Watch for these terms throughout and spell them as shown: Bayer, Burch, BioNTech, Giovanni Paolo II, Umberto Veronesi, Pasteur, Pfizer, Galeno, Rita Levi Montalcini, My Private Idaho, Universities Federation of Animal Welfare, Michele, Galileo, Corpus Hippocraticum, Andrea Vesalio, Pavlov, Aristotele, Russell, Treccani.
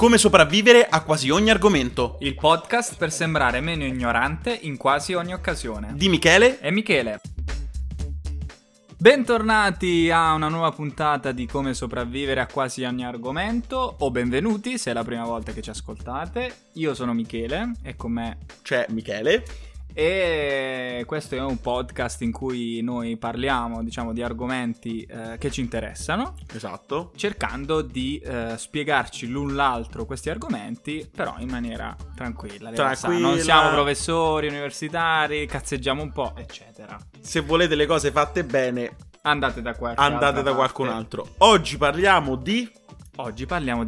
Come sopravvivere a quasi ogni argomento. Il podcast per sembrare meno ignorante in quasi ogni occasione. Di Michele e Michele. Bentornati a una nuova puntata di Come sopravvivere a quasi ogni argomento. O benvenuti se è la prima volta che ci ascoltate. Io sono Michele e con me c'è Michele. E questo è un podcast in cui noi parliamo, di argomenti che ci interessano. Esatto. Cercando di spiegarci l'un l'altro questi argomenti, però in maniera tranquilla. Non siamo professori universitari, cazzeggiamo un po', eccetera. Se volete le cose fatte bene, andate da qualcun altro. Oggi parliamo di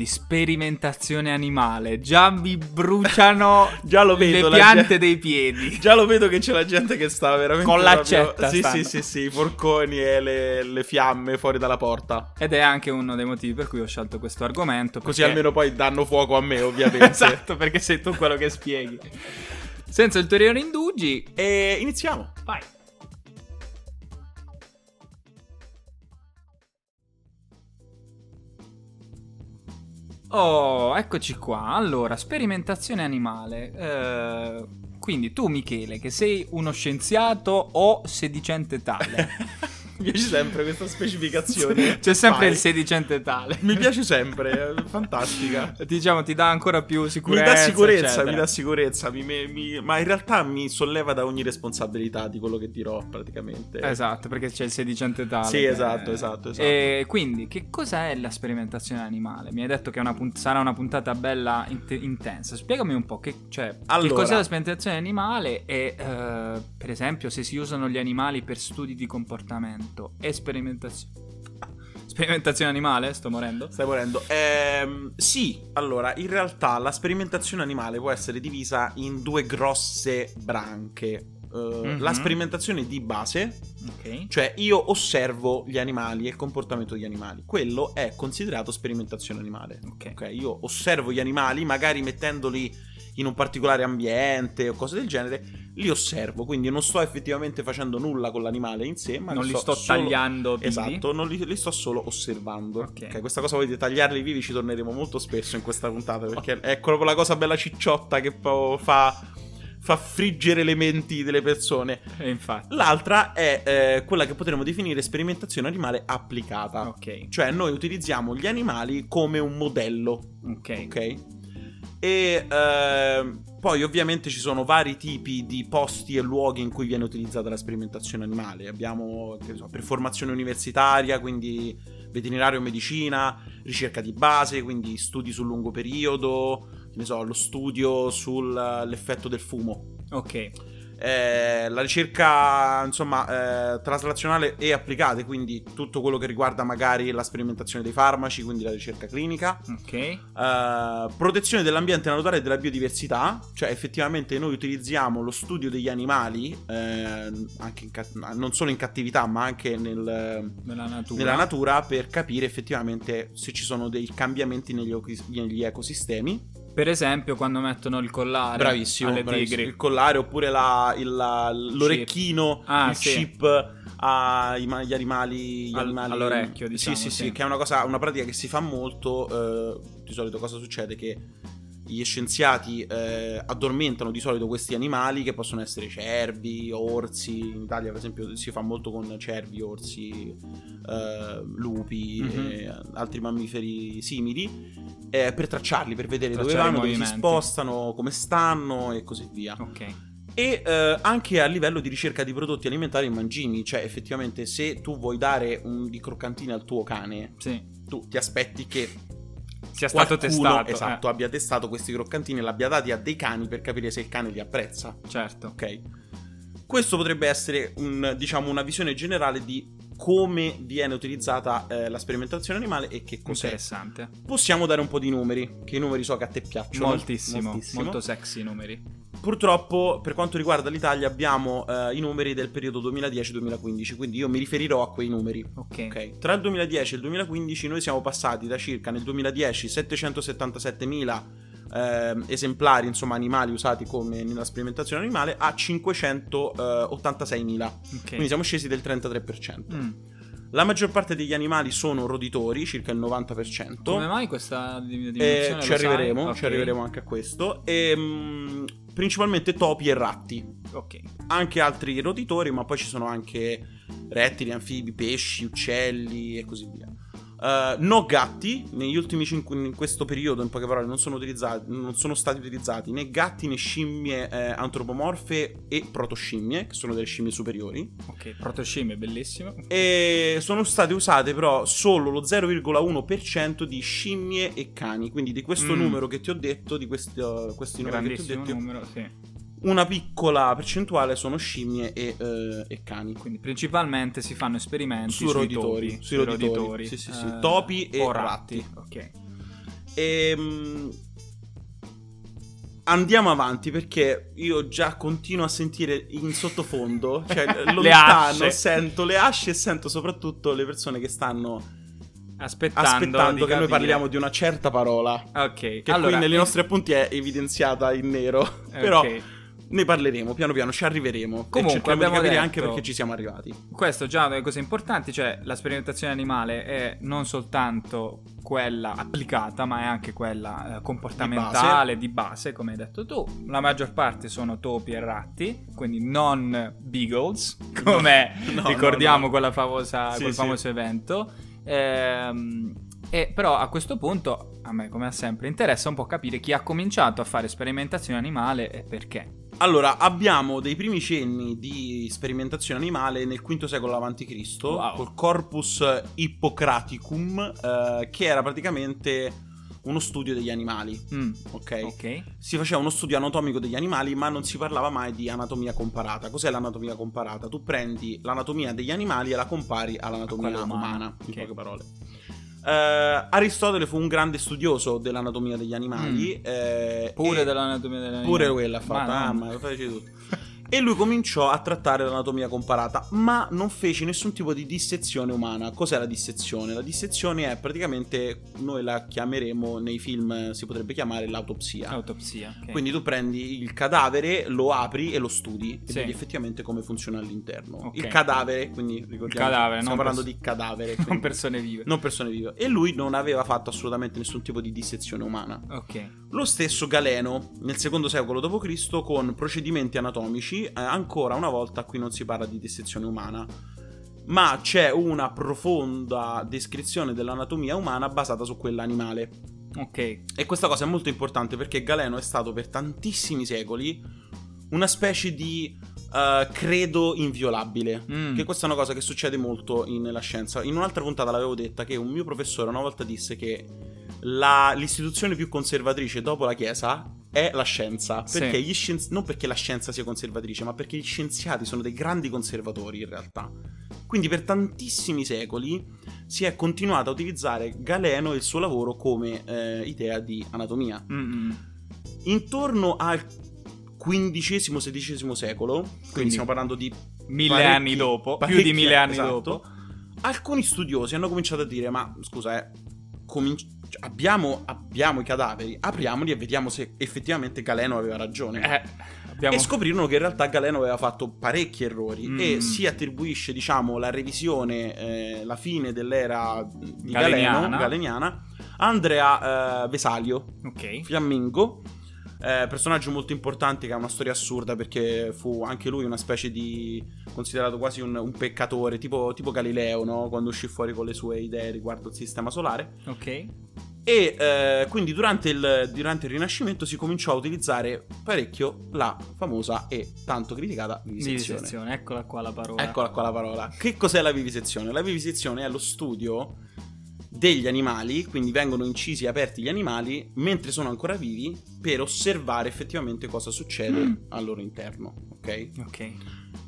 sperimentazione animale. Già mi bruciano le piante dei piedi. Già lo vedo che c'è la gente che sta veramente con l'accetta. Sì, forconi e le fiamme fuori dalla porta. Ed è anche uno dei motivi per cui ho scelto questo argomento. Perché... così almeno poi danno fuoco a me, ovviamente. Esatto, perché sei tu quello che spieghi. Senza ulteriori indugi, e iniziamo. Vai. Oh, eccoci qua. Allora, sperimentazione animale. Quindi tu, Michele, che sei uno scienziato o sedicente tale. Mi piace sempre questa specificazione. C'è sempre il sedicente tale. Mi piace sempre, fantastica. Ti dà ancora più sicurezza. Mi dà sicurezza. Ma in realtà mi solleva da ogni responsabilità di quello che dirò, praticamente. Esatto, perché c'è il sedicente tale. Sì, esatto. E quindi, che cosa è la sperimentazione animale? Mi hai detto che è sarà una puntata bella intensa. Spiegami un po' che cos'è la sperimentazione animale e, per esempio, se si usano gli animali per studi di comportamento. Sperimentazione animale? Stai morendo. Sì, allora, in realtà la sperimentazione animale può essere divisa in due grosse branche. La sperimentazione di base, okay. Cioè io osservo gli animali e il comportamento degli animali. Quello è considerato sperimentazione animale. Okay. Io osservo gli animali, magari mettendoli in un particolare ambiente o cose del genere, li osservo, quindi non sto effettivamente facendo nulla con l'animale in sé, ma non li sto tagliando vivi. Esatto, non li sto solo osservando. Okay, questa cosa di tagliarli vivi ci torneremo molto spesso in questa puntata, perché è proprio la cosa bella cicciotta che fa friggere le menti delle persone. Infatti. L'altra è quella che potremmo definire sperimentazione animale applicata. Ok. Cioè noi utilizziamo gli animali come un modello. Ok. E poi ovviamente ci sono vari tipi di posti e luoghi in cui viene utilizzata la sperimentazione animale. Abbiamo, per formazione universitaria, quindi veterinario e medicina, ricerca di base, quindi studi sul lungo periodo, lo studio sull'effetto del fumo. Ok. La ricerca traslazionale e applicate, quindi tutto quello che riguarda magari la sperimentazione dei farmaci, quindi la ricerca clinica. Protezione dell'ambiente naturale e della biodiversità, cioè effettivamente noi utilizziamo lo studio degli animali anche non solo in cattività ma anche nella natura, per capire effettivamente se ci sono dei cambiamenti negli ecosistemi. Per esempio quando mettono il collare alle tigri. Il collare oppure l'orecchino, chip. Chip agli animali all'orecchio, sì, che è una pratica che si fa molto. Di solito cosa succede? Che gli scienziati addormentano di solito questi animali, che possono essere cervi, orsi. In Italia per esempio si fa molto con cervi, orsi, lupi, e altri mammiferi simili, per tracciarli, per vedere dove vanno, dove si spostano, come stanno e così via. Ok. E anche a livello di ricerca di prodotti alimentari e mangimi, cioè effettivamente se tu vuoi dare di croccantine al tuo cane, sì, tu ti aspetti che sia stato testato. Esatto, abbia testato questi croccantini e l'abbia dati a dei cani per capire se il cane li apprezza. Certo. Ok. Questo potrebbe essere una visione generale di come viene utilizzata la sperimentazione animale e che cos'è. Interessante. Possiamo dare un po' di numeri, che i numeri so che a te piacciono. Moltissimo. Molto sexy i numeri. Purtroppo per quanto riguarda l'Italia abbiamo i numeri del periodo 2010-2015, quindi io mi riferirò a quei numeri. Ok. Tra il 2010 e il 2015 noi siamo passati da circa, nel 2010, 777.000 esemplari, animali usati come nella sperimentazione animale, a 586.000. Okay. Quindi siamo scesi del 33%. La maggior parte degli animali sono roditori, circa il 90%. Come mai questa diminuzione? Ci arriveremo anche a questo. E, principalmente topi e ratti. Ok. Anche altri roditori, ma poi ci sono anche rettili, anfibi, pesci, uccelli e così via. No gatti, negli ultimi in questo periodo, in poche parole, non sono stati utilizzati né gatti né scimmie antropomorfe e protoscimmie, che sono delle scimmie superiori. Ok, protoscimmie, bellissimo. E sono state usate però solo lo 0,1% di scimmie e cani, quindi di questo numero che ti ho detto, di questi numeri che ti ho detto. Grandissimo numero, sì. Una piccola percentuale sono scimmie e cani. Quindi principalmente si fanno esperimenti sui roditori. Sì. Topi e ratti. Ok. Andiamo avanti, perché io già continuo a sentire in sottofondo, cioè lontano, sento le asce e sento soprattutto le persone che stanno aspettando che noi parliamo di una certa parola. Ok. Che allora, qui nelle nostre appunti è evidenziata in nero. Okay. Però ne parleremo piano piano, ci arriveremo. Comunque, cerchiamo di capire anche perché ci siamo arrivati. Questo già è una cosa importante, cioè la sperimentazione animale è non soltanto quella applicata, ma è anche quella comportamentale di base, come hai detto tu. La maggior parte sono topi e ratti, quindi non beagles, come ricordiamo. Quella famosa, quel famoso evento. E però a questo punto a me, come sempre, interessa un po' capire chi ha cominciato a fare sperimentazione animale e perché. Allora, abbiamo dei primi cenni di sperimentazione animale nel V secolo a.C., wow, col Corpus Hippocraticum, che era praticamente uno studio degli animali. Ok. Si faceva uno studio anatomico degli animali, ma non si parlava mai di anatomia comparata. Cos'è l'anatomia comparata? Tu prendi l'anatomia degli animali e la compari all'anatomia umana, in poche parole. Aristotele fu un grande studioso dell'anatomia degli animali, pure dell'anatomia degli animali. Pure quella fatta, ma facci tutto. E lui cominciò a trattare l'anatomia comparata, ma non fece nessun tipo di dissezione umana. Cos'è la dissezione? La dissezione è praticamente, noi la chiameremo nei film, si potrebbe chiamare l'autopsia. Okay. Quindi tu prendi il cadavere, lo apri e lo studi e vedi effettivamente come funziona all'interno. Okay. Il cadavere, quindi ricordiamo, stiamo parlando di cadavere, quindi non persone vive. E lui non aveva fatto assolutamente nessun tipo di dissezione umana. Okay. Lo stesso Galeno nel secondo secolo d.C. con procedimenti anatomici. Ancora una volta qui non si parla di dissezione umana, ma c'è una profonda descrizione dell'anatomia umana basata su quella animale. Ok. E questa cosa è molto importante, perché Galeno è stato per tantissimi secoli una specie di credo inviolabile. Che questa è una cosa che succede molto nella scienza. In un'altra puntata l'avevo detta, che un mio professore una volta disse che l'istituzione più conservatrice dopo la Chiesa è la scienza, perché non perché la scienza sia conservatrice, ma perché gli scienziati sono dei grandi conservatori in realtà. Quindi per tantissimi secoli si è continuato a utilizzare Galeno e il suo lavoro come idea di anatomia. Intorno al XV-XVI secolo, quindi stiamo parlando di più di mille anni dopo, alcuni studiosi hanno cominciato a dire, ma scusa, abbiamo i cadaveri, apriamoli e vediamo se effettivamente Galeno aveva ragione. E scoprirono che in realtà Galeno aveva fatto parecchi errori. E si attribuisce, diciamo, la revisione, la fine dell'era di galeniana, Andrea Vesalio, fiammingo, personaggio molto importante che ha una storia assurda, perché fu anche lui una specie di considerato quasi un peccatore, tipo Galileo, no? Quando uscì fuori con le sue idee riguardo il sistema solare. Ok. E quindi durante il Rinascimento si cominciò a utilizzare parecchio la famosa e tanto criticata vivisezione. Eccola qua la parola. Che cos'è la vivisezione? La vivisezione è lo studio degli animali, quindi vengono incisi e aperti gli animali mentre sono ancora vivi, per osservare effettivamente cosa succede al loro interno. Ok.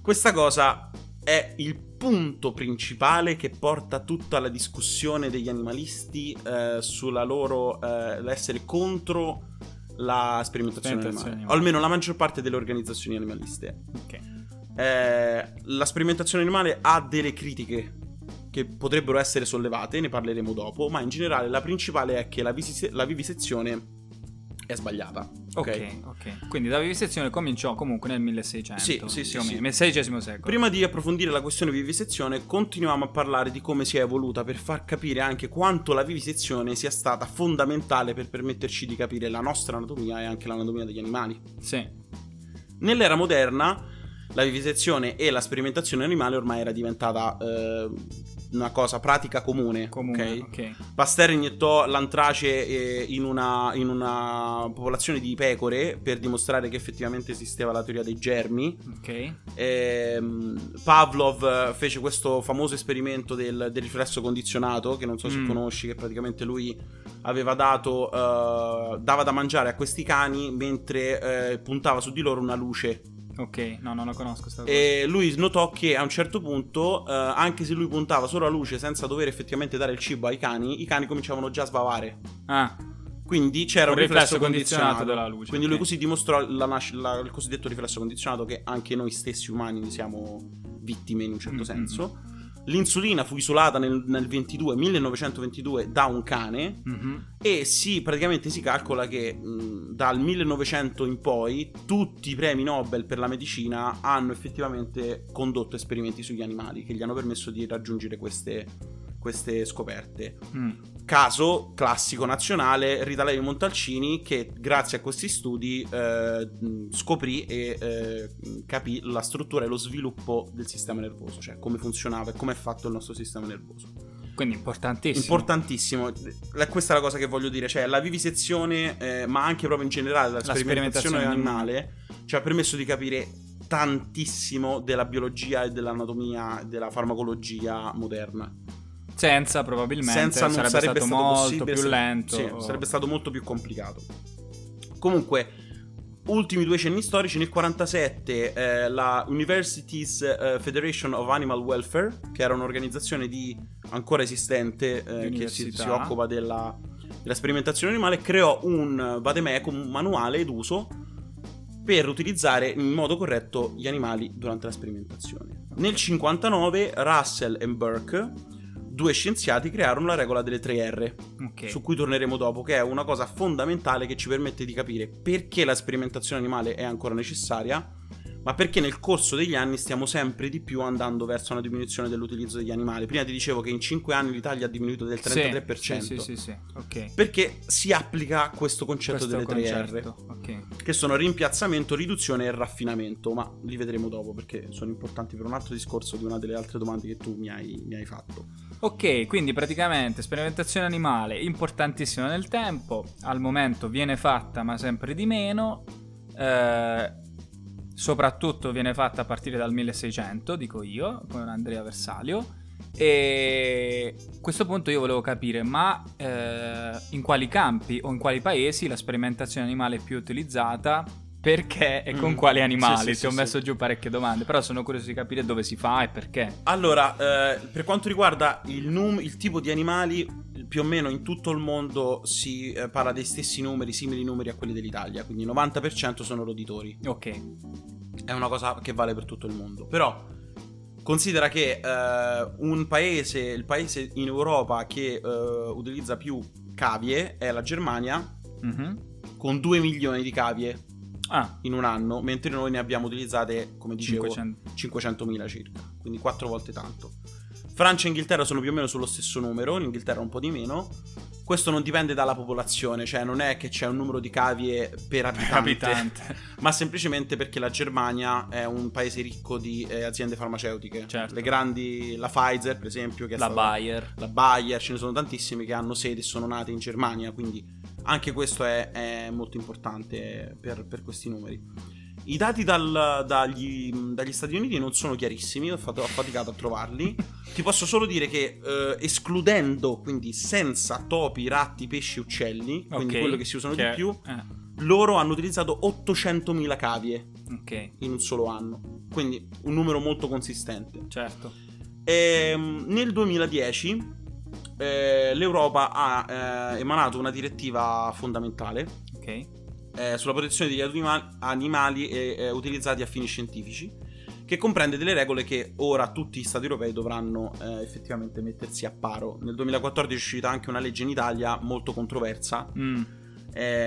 Questa cosa è il punto principale che porta tutta la discussione degli animalisti sulla loro l'essere contro la sperimentazione animale, o almeno la maggior parte delle organizzazioni animaliste. La sperimentazione animale ha delle critiche che potrebbero essere sollevate, ne parleremo dopo, ma in generale la principale è che la vivisezione è sbagliata. Ok. Quindi la vivisezione cominciò comunque nel 1600, sì. Nel XVI secolo. Prima di approfondire la questione vivisezione, continuiamo a parlare di come si è evoluta per far capire anche quanto la vivisezione sia stata fondamentale per permetterci di capire la nostra anatomia e anche l'anatomia degli animali. Sì. Nell'era moderna la vivisezione e la sperimentazione animale ormai era diventata una cosa pratica comune. Okay? Pasteur iniettò l'antrace in una popolazione di pecore per dimostrare che effettivamente esisteva la teoria dei germi. Okay. Pavlov fece questo famoso esperimento del riflesso condizionato, che non so se conosci, che praticamente lui aveva dava da mangiare a questi cani mentre puntava su di loro una luce. Ok, no, non la conosco sta cosa. E lui notò che a un certo punto, anche se lui puntava solo a luce senza dover effettivamente dare il cibo ai cani, i cani cominciavano già a sbavare. Ah. Quindi c'era un riflesso condizionato della luce. Quindi okay. Lui così dimostrò il cosiddetto riflesso condizionato, che anche noi stessi umani siamo vittime in un certo senso. L'insulina fu isolata nel 1922 da un cane e praticamente si calcola che dal 1900 in poi tutti i premi Nobel per la medicina hanno effettivamente condotto esperimenti sugli animali che gli hanno permesso di raggiungere queste scoperte. Caso classico nazionale, Rita Levi Montalcini, che grazie a questi studi scoprì e capì la struttura e lo sviluppo del sistema nervoso, cioè come funzionava e come è fatto il nostro sistema nervoso. Quindi importantissimo. Questa è la cosa che voglio dire, cioè la vivisezione ma anche proprio in generale la sperimentazione animale ci ha permesso di capire tantissimo della biologia e dell'anatomia e della farmacologia moderna. Senza probabilmente sarebbe stato molto più complicato. Comunque, ultimi due cenni storici. Nel 1947 la Universities Federation of Animal Welfare, che era un'organizzazione ancora esistente che si occupa della sperimentazione animale, creò un vademecum, un manuale d'uso per utilizzare in modo corretto gli animali durante la sperimentazione. Nel 1959 Russell e Burch, due scienziati, crearono la regola delle 3 R, su cui torneremo dopo, che è una cosa fondamentale che ci permette di capire perché la sperimentazione animale è ancora necessaria, ma perché nel corso degli anni stiamo sempre di più andando verso una diminuzione dell'utilizzo degli animali. Prima ti dicevo che in 5 anni l'Italia ha diminuito del 33%. Sì. Okay. Perché si applica questo concetto delle 3 R, che sono rimpiazzamento, riduzione e raffinamento, ma li vedremo dopo perché sono importanti per un altro discorso di una delle altre domande che tu mi hai fatto. Ok, quindi praticamente sperimentazione animale importantissima nel tempo, al momento viene fatta ma sempre di meno, soprattutto viene fatta a partire dal 1600, dico io, con Andrea Vesalio, e a questo punto io volevo capire in quali campi o in quali paesi la sperimentazione animale è più utilizzata, perché e con quali animali? Ti ho messo giù parecchie domande, però sono curioso di capire dove si fa e perché. Allora, per quanto riguarda il tipo di animali, più o meno in tutto il mondo si parla dei stessi numeri, simili numeri a quelli dell'Italia, quindi il 90% sono roditori. Ok. È una cosa che vale per tutto il mondo, però considera che il paese in Europa che utilizza più cavie è la Germania, con 2 milioni di cavie. In un anno, mentre noi ne abbiamo utilizzate, come dicevo, 500.000 circa, quindi 4 volte tanto. Francia e Inghilterra sono più o meno sullo stesso numero, in Inghilterra un po' di meno. Questo non dipende dalla popolazione, cioè non è che c'è un numero di cavie per abitante. Ma semplicemente perché la Germania è un paese ricco di aziende farmaceutiche. Certo. Le grandi, la Pfizer per esempio, che è la Bayer, ce ne sono tantissime che hanno sede e sono nate in Germania, quindi anche questo è molto importante per questi numeri. I dati dagli Stati Uniti non sono chiarissimi, ho faticato a trovarli. Ti posso solo dire che escludendo, quindi senza topi, ratti, pesci, uccelli, quindi quello che si usano di più, loro hanno utilizzato 800.000 cavie in un solo anno, quindi un numero molto consistente. Certo. Nel 2010 l'Europa ha emanato una direttiva fondamentale sulla protezione degli animali utilizzati a fini scientifici, che comprende delle regole che ora tutti gli stati europei dovranno effettivamente mettersi a paro. Nel 2014 è uscita anche una legge in Italia molto controversa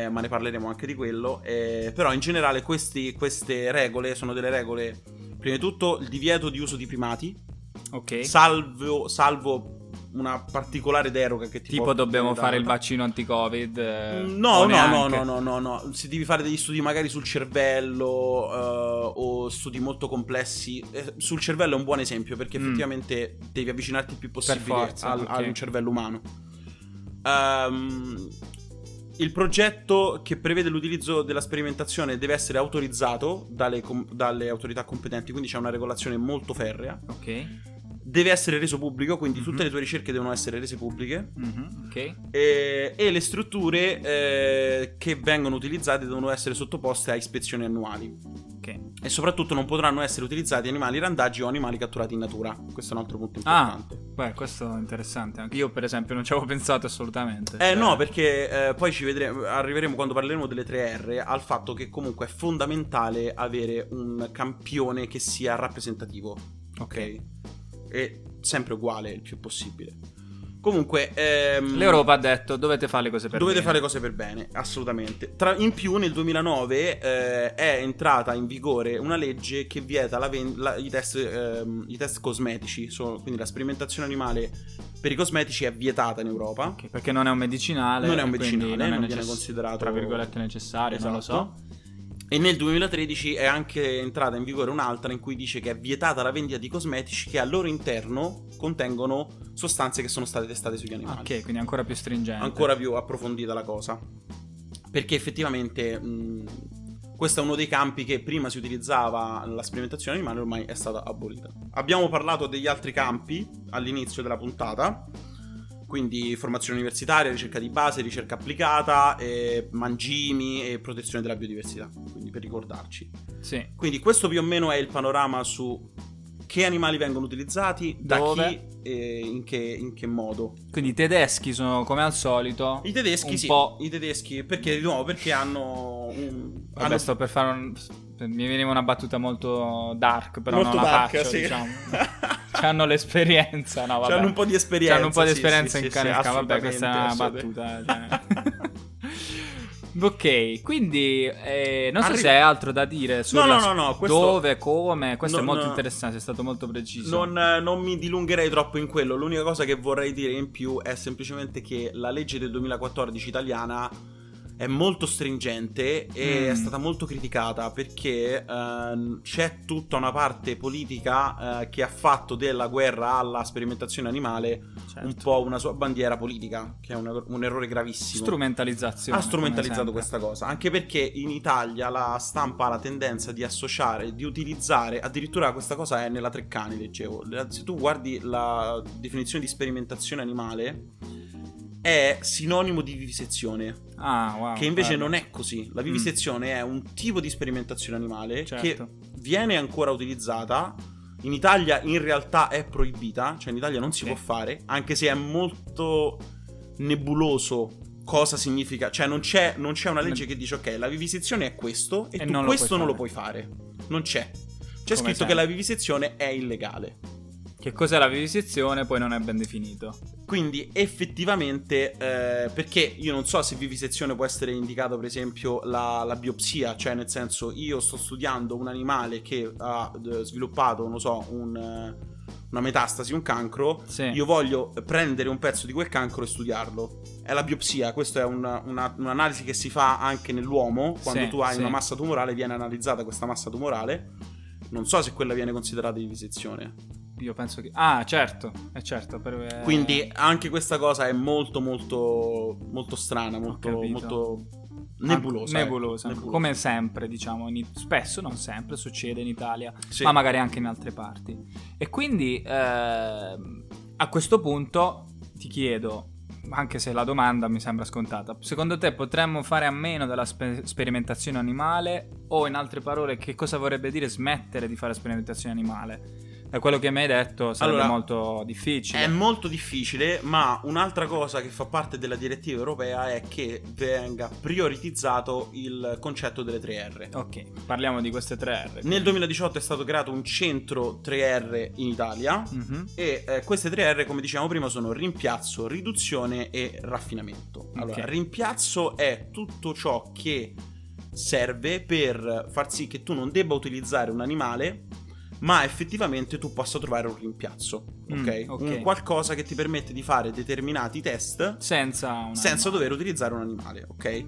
ma ne parleremo anche di quello. Però in generale queste regole sono delle regole, prima di tutto il divieto di uso di primati, ok, salvo una particolare deroga che tipo dobbiamo fare il vaccino anti-covid? No. Se devi fare degli studi magari sul cervello, o studi molto complessi, sul cervello è un buon esempio perché effettivamente devi avvicinarti il più possibile al cervello umano. Il progetto che prevede l'utilizzo della sperimentazione deve essere autorizzato dalle autorità competenti, quindi c'è una regolazione molto ferrea. Ok. Deve essere reso pubblico, quindi tutte le tue ricerche devono essere rese pubbliche. Okay. E le strutture che vengono utilizzate devono essere sottoposte a ispezioni annuali. Okay. E soprattutto non potranno essere utilizzati animali randaggi o animali catturati in natura. Questo è un altro punto importante. Beh, questo è interessante. Anche io per esempio non ci avevo pensato assolutamente. No, perché poi ci vedremo, arriveremo quando parleremo delle 3R al fatto che comunque è fondamentale avere un campione che sia rappresentativo. Ok. È sempre uguale il più possibile. Comunque l'Europa ha detto dovete fare le cose per bene, assolutamente. In più nel 2009 è entrata in vigore una legge che vieta i test cosmetici, quindi la sperimentazione animale per i cosmetici è vietata in Europa, okay, perché non è un medicinale, non viene considerato tra virgolette necessario, esatto. Non lo so. E nel 2013 è anche entrata in vigore un'altra in cui dice che è vietata la vendita di cosmetici che al loro interno contengono sostanze che sono state testate sugli animali. Ok, quindi ancora più stringente, ancora più approfondita la cosa, perché effettivamente questo è uno dei campi che prima si utilizzava la sperimentazione animale, ormai è stata abolita. Abbiamo parlato degli altri campi all'inizio della puntata, quindi formazione universitaria, ricerca di base, ricerca applicata, mangimi e protezione della biodiversità, quindi per ricordarci. Sì. Quindi questo più o meno è il panorama su che animali vengono utilizzati, dove, da chi e in che modo. Quindi i tedeschi sono come al solito i tedeschi perché di nuovo hanno Vabbè, sto per fare mi veniva una battuta molto dark, però molto non la dark, faccio, sì. Diciamo. C'hanno l'esperienza, no, vabbè. C'hanno un po' di esperienza in caneca, vabbè, questa è una battuta. Ok, quindi non so se hai altro da dire sulla questo... dove, come, questo è molto interessante, è stato molto preciso. Non mi dilungherei troppo in quello, l'unica cosa che vorrei dire in più è semplicemente che la legge del 2014 italiana è molto stringente e è stata molto criticata perché c'è tutta una parte politica che ha fatto della guerra alla sperimentazione animale un po' una sua bandiera politica, che è un errore gravissimo. Strumentalizzazione. Ha strumentalizzato questa cosa, anche perché in Italia la stampa ha la tendenza di associare, di utilizzare, addirittura questa cosa è nella Treccani, leggevo. Se tu guardi la definizione di sperimentazione animale è sinonimo di vivisezione. Che invece non è così. La vivisezione è un tipo di sperimentazione animale che viene ancora utilizzata. In Italia in realtà è proibita, cioè in Italia non si può fare, anche se è molto nebuloso cosa significa, cioè non c'è una legge che dice ok, la vivisezione è questo e tu non questo non lo puoi fare. Non c'è. C'è come scritto che la vivisezione è illegale. Che cos'è la vivisezione poi non è ben definito. Quindi effettivamente perché io non so se vivisezione può essere indicato per esempio la biopsia, cioè nel senso io sto studiando un animale che ha sviluppato, non so, una metastasi, un cancro, io voglio prendere un pezzo di quel cancro e studiarlo. È la biopsia, questa è un'analisi che si fa anche nell'uomo, quando tu hai una massa tumorale viene analizzata questa massa tumorale, non so se quella viene considerata vivisezione. Io penso che... certo. Quindi anche questa cosa è molto, molto, molto strana, molto nebulosa. Come sempre, diciamo, spesso, non sempre, succede in Italia, ma magari anche in altre parti. E quindi a questo punto ti chiedo, anche se la domanda mi sembra scontata, secondo te potremmo fare a meno della sperimentazione animale? O in altre parole, che cosa vorrebbe dire smettere di fare sperimentazione animale? Da quello che mi hai detto sarebbe molto difficile. È molto difficile, ma un'altra cosa che fa parte della direttiva europea è che venga prioritizzato il concetto delle 3R. Ok, parliamo di queste 3R. Quindi. Nel 2018 è stato creato un centro 3R in Italia, e queste 3R, come dicevamo prima, sono rimpiazzo, riduzione e raffinamento. Allora, rimpiazzo è tutto ciò che serve per far sì che tu non debba utilizzare un animale, ma effettivamente tu possa trovare un rimpiazzo, un qualcosa che ti permette di fare determinati test senza dover utilizzare un animale, ok?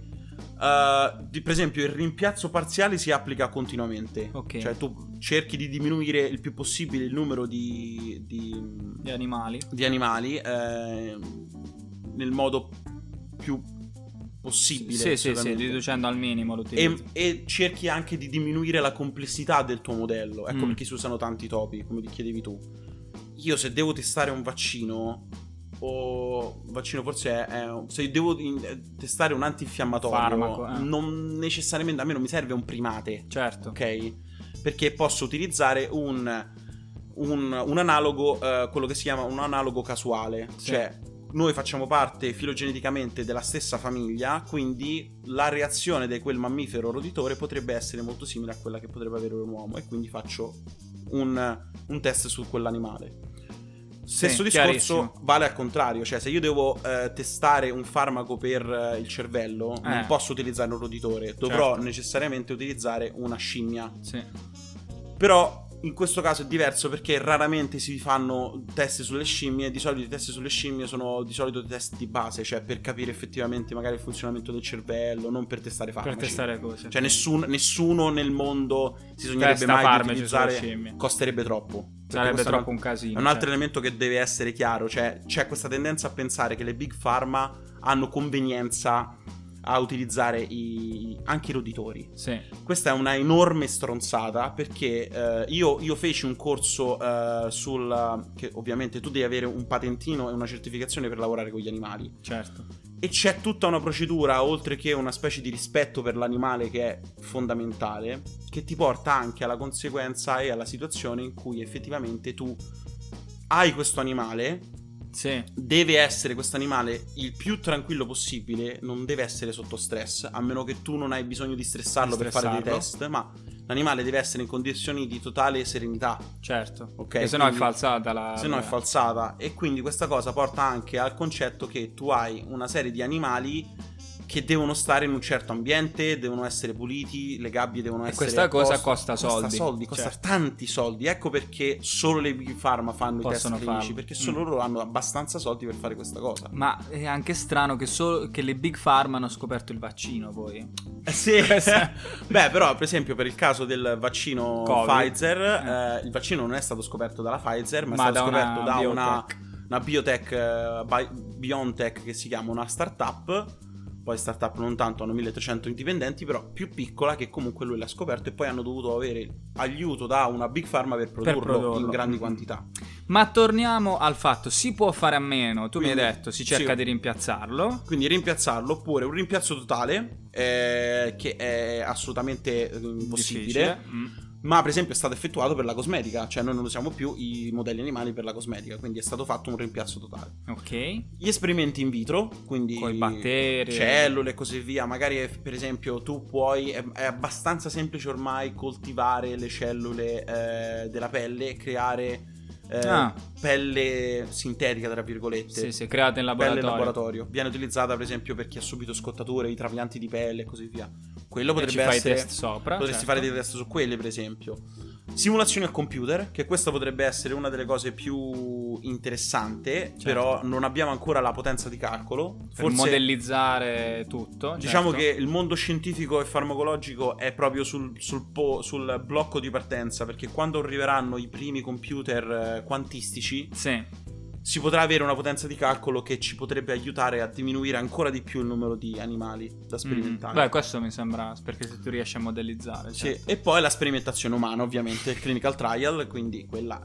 Per esempio il rimpiazzo parziale si applica continuamente, cioè tu cerchi di diminuire il più possibile il numero di animali, nel modo più possibile, riducendo al minimo l'utilizzo, e cerchi anche di diminuire la complessità del tuo modello, ecco perché si usano tanti topi, come ti chiedevi tu. Io se devo testare un vaccino, o vaccino forse se devo testare un antinfiammatorio, farmaco, non necessariamente a me non mi serve un primate, certo, ok, perché posso utilizzare un analogo, quello che si chiama un analogo casuale, cioè noi facciamo parte filogeneticamente della stessa famiglia, quindi la reazione di quel mammifero roditore potrebbe essere molto simile a quella che potrebbe avere un uomo, e quindi faccio un test su quell'animale. Stesso discorso vale al contrario, cioè se io devo testare un farmaco per il cervello, non posso utilizzare un roditore, dovrò necessariamente utilizzare una scimmia. Però in questo caso è diverso, perché raramente si fanno test sulle scimmie. Di solito i test sulle scimmie sono di solito test di base, cioè per capire effettivamente magari il funzionamento del cervello, non per testare farmaci. Per testare cose. Cioè nessuno nel mondo si sognerebbe mai di utilizzare, costerebbe troppo. Sarebbe troppo un casino. È un altro elemento che deve essere chiaro, cioè c'è questa tendenza a pensare che le big pharma hanno convenienza a utilizzare anche i roditori. Questa è una enorme stronzata, perché io feci un corso che ovviamente tu devi avere un patentino e una certificazione per lavorare con gli animali, e c'è tutta una procedura, oltre che una specie di rispetto per l'animale che è fondamentale, che ti porta anche alla conseguenza e alla situazione in cui effettivamente tu hai questo animale. Deve essere questo animale il più tranquillo possibile, non deve essere sotto stress, a meno che tu non hai bisogno di stressarlo per fare dei test, ma l'animale deve essere in condizioni di totale serenità. Okay? E se no è falsata e quindi questa cosa porta anche al concetto che tu hai una serie di animali che devono stare in un certo ambiente, devono essere puliti, le gabbie devono essere... E questa cosa costa tanti soldi. Ecco perché solo le big pharma fanno i test clinici, perché solo loro hanno abbastanza soldi per fare questa cosa. Ma è anche strano che le big pharma hanno scoperto il vaccino poi. Beh, però per esempio per il caso del vaccino Covid. Pfizer, il vaccino non è stato scoperto dalla Pfizer, ma è stato scoperto da una BioNTech, BioNTech, che si chiama una startup. Poi startup non tanto, hanno 1300 dipendenti, però più piccola, che comunque lui l'ha scoperto, e poi hanno dovuto avere aiuto da una big pharma per produrlo in grandi quantità. Ma torniamo al fatto, si può fare a meno, mi hai detto, si cerca di rimpiazzarlo. Quindi rimpiazzarlo, oppure un rimpiazzo totale, che è assolutamente impossibile. Ma per esempio è stato effettuato per la cosmetica, cioè noi non usiamo più i modelli animali per la cosmetica, quindi è stato fatto un rimpiazzo totale. Gli esperimenti in vitro, quindi con i batteri, cellule e così via, magari per esempio tu puoi, è abbastanza semplice ormai coltivare le cellule della pelle e creare pelle sintetica, tra virgolette, creata in laboratorio. Pelle in laboratorio viene utilizzata per esempio per chi ha subito scottature, i trapianti di pelle e così vvia. Quello potrebbe essere, test sopra, potresti fare dei test su quelle, per esempio. Simulazioni al computer, che questa potrebbe essere una delle cose più interessante, però non abbiamo ancora la potenza di calcolo per modellizzare tutto. Diciamo che il mondo scientifico e farmacologico è proprio sul blocco di partenza, perché quando arriveranno i primi computer quantistici si potrà avere una potenza di calcolo che ci potrebbe aiutare a diminuire ancora di più il numero di animali da sperimentare. Beh, questo mi sembra, perché se tu riesci a modellizzare. E poi la sperimentazione umana, ovviamente, il clinical trial, quindi quella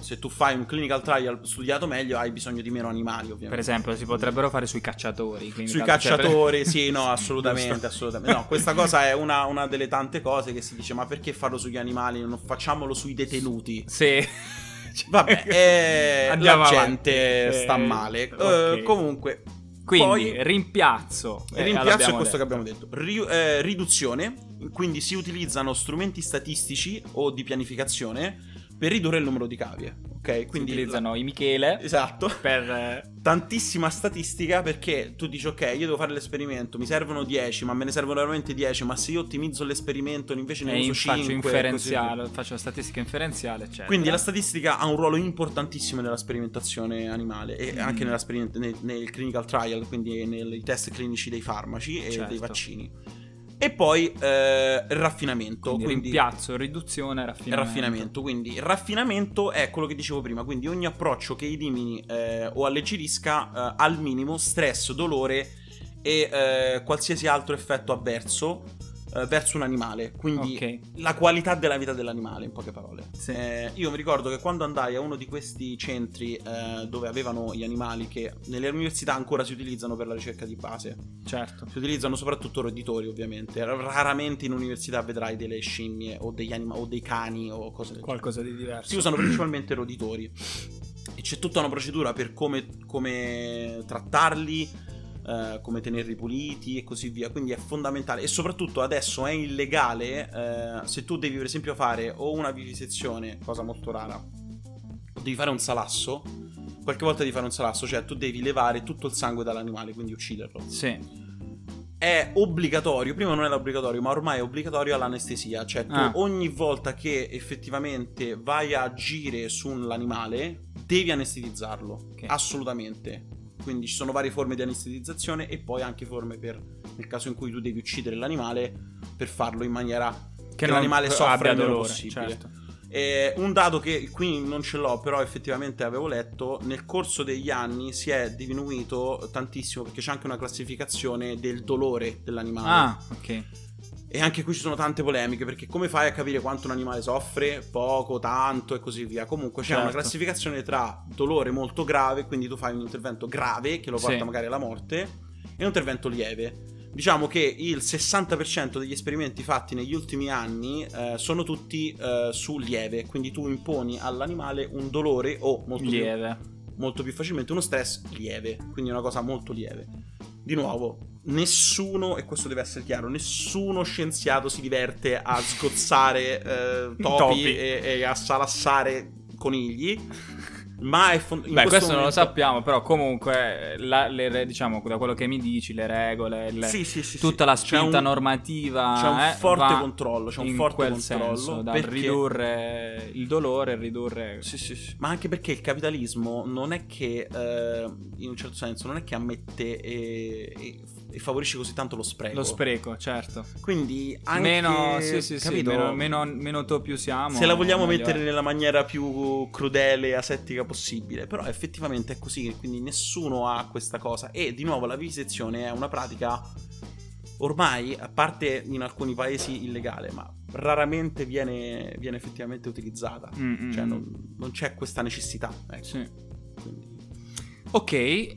se tu fai un clinical trial studiato meglio hai bisogno di meno animali, ovviamente. Per esempio si potrebbero fare sui cacciatori. Sui cacciatori, sì, no, assolutamente, assolutamente. No, questa cosa è una delle tante cose che si dice, ma perché farlo sugli animali, non facciamolo sui detenuti? Sì. Vabbè, la gente sta male, okay. Comunque. Quindi poi, rimpiazzo è questo che abbiamo detto. Riduzione, quindi si utilizzano strumenti statistici o di pianificazione per ridurre il numero di cavie, ok? Quindi si utilizzano i Michele. Esatto. Per tantissima statistica, perché tu dici ok, io devo fare l'esperimento, mi servono 10, ma me ne servono veramente 10, ma se io ottimizzo l'esperimento invece ne uso 5, faccio inferenziale, faccio la statistica inferenziale, eccetera. Quindi la statistica ha un ruolo importantissimo nella sperimentazione animale e anche nella nel clinical trial, quindi nei test clinici dei farmaci e dei vaccini. E poi raffinamento, quindi rimpiazzo, riduzione, raffinamento. Quindi il raffinamento è quello che dicevo prima, quindi ogni approccio che elimini o alleggerisca al minimo stress, dolore e qualsiasi altro effetto avverso verso un animale, quindi la qualità della vita dell'animale, in poche parole. Sì. Io mi ricordo che quando andai a uno di questi centri dove avevano gli animali, che nelle università ancora si utilizzano per la ricerca di base, certo, si utilizzano soprattutto roditori, ovviamente. Raramente in università vedrai delle scimmie o degli o dei cani o cose del qualcosa di diverso. Si usano principalmente roditori e c'è tutta una procedura per come trattarli, come tenerli puliti e così via. Quindi è fondamentale. E soprattutto adesso è illegale, se tu devi per esempio fare o una vivisezione, cosa molto rara, o devi fare un salasso, qualche volta devi fare un salasso, cioè tu devi levare tutto il sangue dall'animale, quindi ucciderlo. Sì. È obbligatorio, prima non era obbligatorio, ma ormai è obbligatorio all'anestesia. Cioè tu ogni volta che effettivamente vai a agire su un animale devi anestetizzarlo, assolutamente. Quindi ci sono varie forme di anestetizzazione e poi anche forme per, nel caso in cui tu devi uccidere l'animale, per farlo in maniera che l'animale soffra il meno possibile. Certo. Un dato che qui non ce l'ho, però effettivamente avevo letto, nel corso degli anni si è diminuito tantissimo, perché c'è anche una classificazione del dolore dell'animale. Ah, ok. E anche qui ci sono tante polemiche, perché come fai a capire quanto un animale soffre? Poco, tanto e così via. Comunque c'è una classificazione tra dolore molto grave, quindi tu fai un intervento grave che lo porta magari alla morte, e un intervento lieve. Diciamo che il 60% degli esperimenti fatti negli ultimi anni sono tutti su lieve, quindi tu imponi all'animale un dolore o molto lieve, molto più facilmente uno stress lieve, quindi una cosa molto lieve. Di nuovo, nessuno, e questo deve essere chiaro, nessuno scienziato si diverte a sgozzare topi. E a salassare conigli, ma questo non lo sappiamo, però comunque diciamo, da quello che mi dici, le regole, tutta la spinta normativa, c'è un forte controllo, c'è un forte controllo senso, da ridurre il dolore, ma anche perché il capitalismo non è che in un certo senso non è che ammette e favorisce così tanto lo spreco, certo, quindi anche meno, meno più siamo, se la vogliamo mettere nella maniera più crudele e asettica possibile, però effettivamente è così, quindi nessuno ha questa cosa. E di nuovo la vivisezione è una pratica ormai, a parte in alcuni paesi illegale, ma raramente viene effettivamente utilizzata. Cioè non c'è questa necessità, ecco. Quindi ok,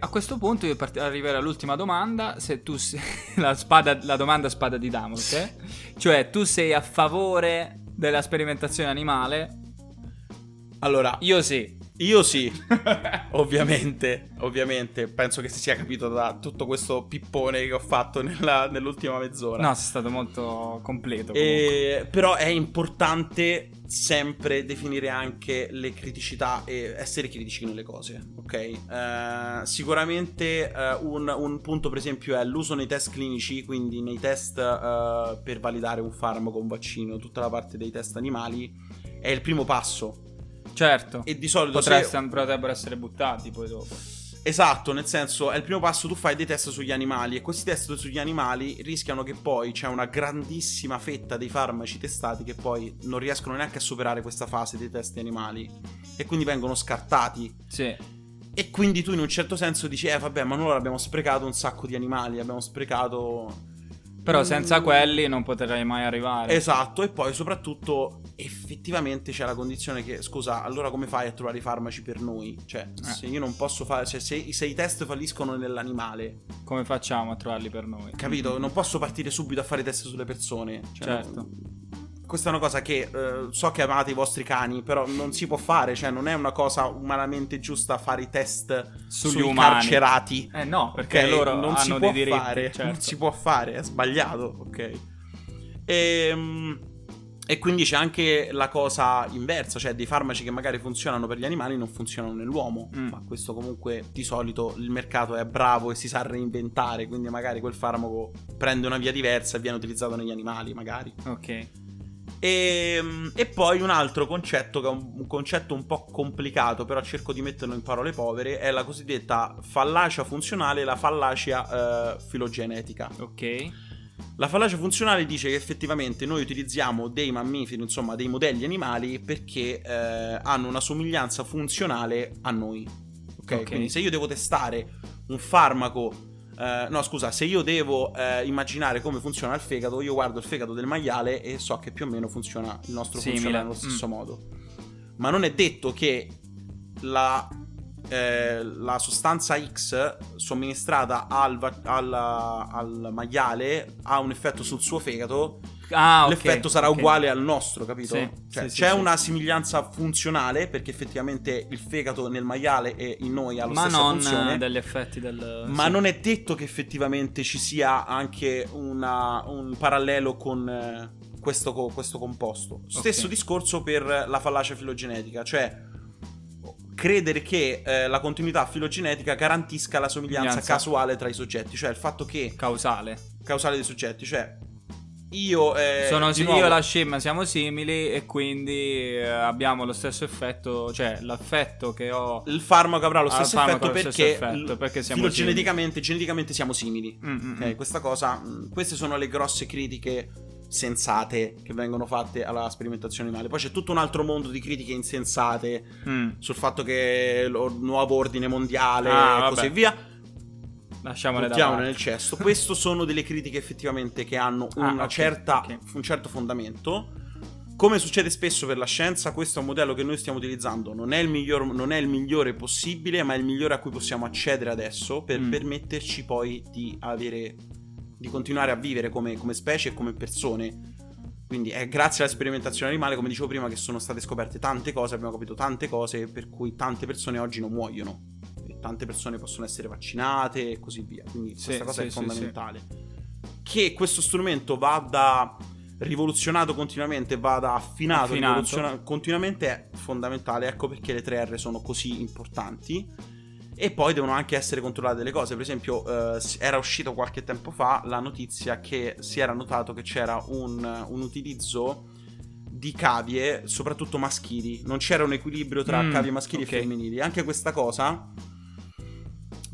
a questo punto io arriverò all'ultima domanda. Se tu sei la domanda spada di Damocle, cioè tu sei a favore della sperimentazione animale? Allora, io sì, ovviamente, penso che si sia capito da tutto questo pippone che ho fatto nell'ultima mezz'ora. No, sei stato molto completo comunque. Però è importante sempre definire anche le criticità e essere critici nelle cose, ok? Sicuramente un punto per esempio è l'uso nei test clinici, quindi nei test per validare un farmaco, un vaccino, tutta la parte dei test animali è il primo passo. Certo. E di solito potrebbero essere buttati poi dopo. Esatto, nel senso è il primo passo, tu fai dei test sugli animali e questi test sugli animali rischiano che poi c'è una grandissima fetta dei farmaci testati che poi non riescono neanche a superare questa fase dei test animali e quindi vengono scartati. Sì. E quindi tu in un certo senso dici vabbè, ma noi abbiamo sprecato un sacco di animali, abbiamo sprecato Però senza quelli non potrei mai arrivare. Esatto, e poi soprattutto effettivamente c'è la condizione che, scusa, allora come fai a trovare i farmaci per noi? Cioè, se io non posso fare, cioè, se i test falliscono nell'animale, come facciamo a trovarli per noi? Capito? Non posso partire subito a fare i test sulle persone. Cioè, certo. Questa è una cosa che so che amate i vostri cani, però non si può fare, cioè non è una cosa umanamente giusta fare i test sui umani carcerati. No, perché okay? Loro non hanno si può diritti, fare, certo. Non si può fare, è sbagliato, ok. E quindi c'è anche la cosa inversa, cioè dei farmaci che magari funzionano per gli animali non funzionano nell'uomo, ma questo comunque di solito il mercato è bravo e si sa reinventare, quindi magari quel farmaco prende una via diversa e viene utilizzato negli animali magari. Ok. E poi un altro concetto che è un concetto un po' complicato, però cerco di metterlo in parole povere, è la cosiddetta fallacia funzionale e la fallacia filogenetica. Ok. La fallacia funzionale dice che effettivamente noi utilizziamo dei mammiferi, insomma dei modelli animali, perché hanno una somiglianza funzionale a noi. Ok. Quindi se io devo testare un farmaco se io devo immaginare come funziona il fegato, io guardo il fegato del maiale e so che più o meno funziona il nostro funziona nello stesso modo. Ma non è detto che la sostanza X somministrata al maiale ha un effetto sul suo fegato. L'effetto sarà uguale al nostro, capito? Sì, cioè, sì, c'è una somiglianza funzionale, perché effettivamente il fegato nel maiale e in noi ha la stessa funzione. Ma non degli effetti del... Ma non è detto che effettivamente ci sia anche un parallelo con questo composto. Stesso discorso per la fallacia filogenetica, cioè credere che la continuità filogenetica garantisca la somiglianza casuale tra i soggetti, cioè il fatto che... Causale dei soggetti, cioè... Io e la scimmia siamo simili e quindi abbiamo lo stesso effetto, cioè l'affetto che ho. Il farmaco avrà lo stesso effetto perché siamo geneticamente siamo simili. Queste sono le grosse critiche sensate che vengono fatte alla sperimentazione animale. Poi c'è tutto un altro mondo di critiche insensate sul fatto che il nuovo ordine mondiale e così via. Lasciamole da parte. Nel cesto. Questo sono delle critiche effettivamente che hanno un certo fondamento. Come succede spesso per la scienza, questo è un modello che noi stiamo utilizzando. Non è il migliore possibile, ma è il migliore a cui possiamo accedere adesso per permetterci poi di continuare a vivere come specie e come persone. Quindi è grazie alla sperimentazione animale, come dicevo prima, che sono state scoperte tante cose, abbiamo capito tante cose, per cui tante persone oggi non muoiono. Tante persone possono essere vaccinate e così via. Quindi questa cosa è fondamentale. Che questo strumento vada rivoluzionato continuamente, vada affinato. Continuamente è fondamentale. Ecco perché le 3R sono così importanti. E poi devono anche essere controllate delle cose. Per esempio era uscito qualche tempo fa la notizia che si era notato che c'era un utilizzo di cavie, soprattutto maschili. Non c'era un equilibrio tra cavie maschili e femminili. Anche questa cosa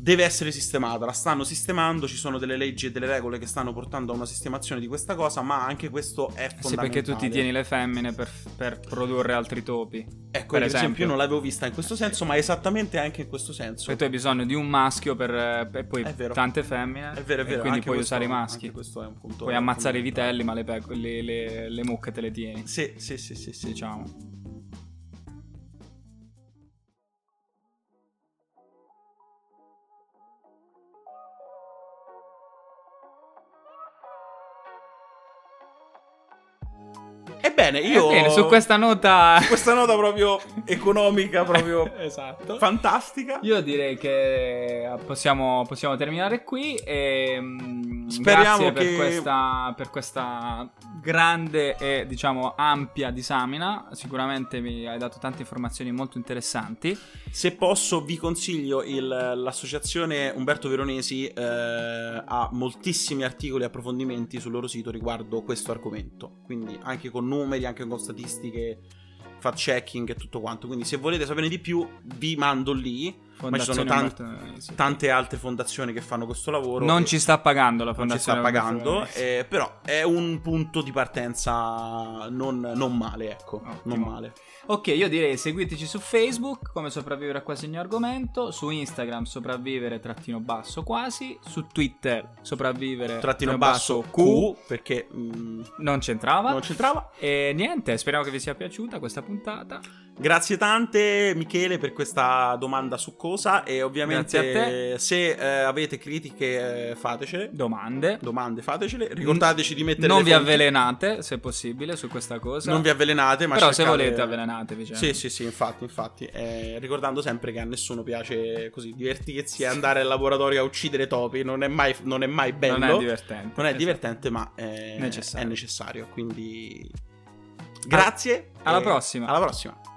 deve essere sistemata, la stanno sistemando, ci sono delle leggi e delle regole che stanno portando a una sistemazione di questa cosa, ma anche questo è fondamentale. Sì, perché tu ti tieni le femmine per produrre altri topi. Ecco, per esempio, io non l'avevo vista in questo senso, ma esattamente anche in questo senso. E tu hai bisogno di un maschio per poi tante femmine, è vero, e quindi anche puoi usare i maschi. Questo è un punto. Puoi ammazzare i vitelli, ma le mucche te le tieni. Sì, diciamo. Ebbene, su questa nota proprio economica, proprio esatto, fantastica, io direi che possiamo terminare qui e speriamo grazie per questa grande e diciamo ampia disamina. Sicuramente mi hai dato tante informazioni molto interessanti. Se posso vi consiglio l'associazione Umberto Veronesi, ha moltissimi articoli e approfondimenti sul loro sito riguardo questo argomento, quindi anche con numeri, anche con statistiche, fact checking e tutto quanto. Quindi se volete sapere di più vi mando lì. ma ci sono tante altre fondazioni che fanno questo lavoro. Non ci sta pagando la fondazione. Non ci sta pagando, però è un punto di partenza non male, ecco. Ottimo. Non male. Ok, io direi seguiteci su Facebook come sopravvivere a quasi ogni argomento, su Instagram sopravvivere_quasi, su Twitter sopravvivere_Q perché non c'entrava. E niente, speriamo che vi sia piaciuta questa puntata. Grazie tante Michele per questa domanda succosa e ovviamente se avete critiche fatecele, domande fatecele, ricordateci di mettere non vi fonti. Avvelenate se possibile su questa cosa, non vi avvelenate, ma però cercate... se volete avvelenatevi, certo. sì infatti ricordando sempre che a nessuno piace così divertirsi e andare al laboratorio a uccidere topi, non è mai bello, non è divertente ma è necessario, quindi grazie, alla prossima.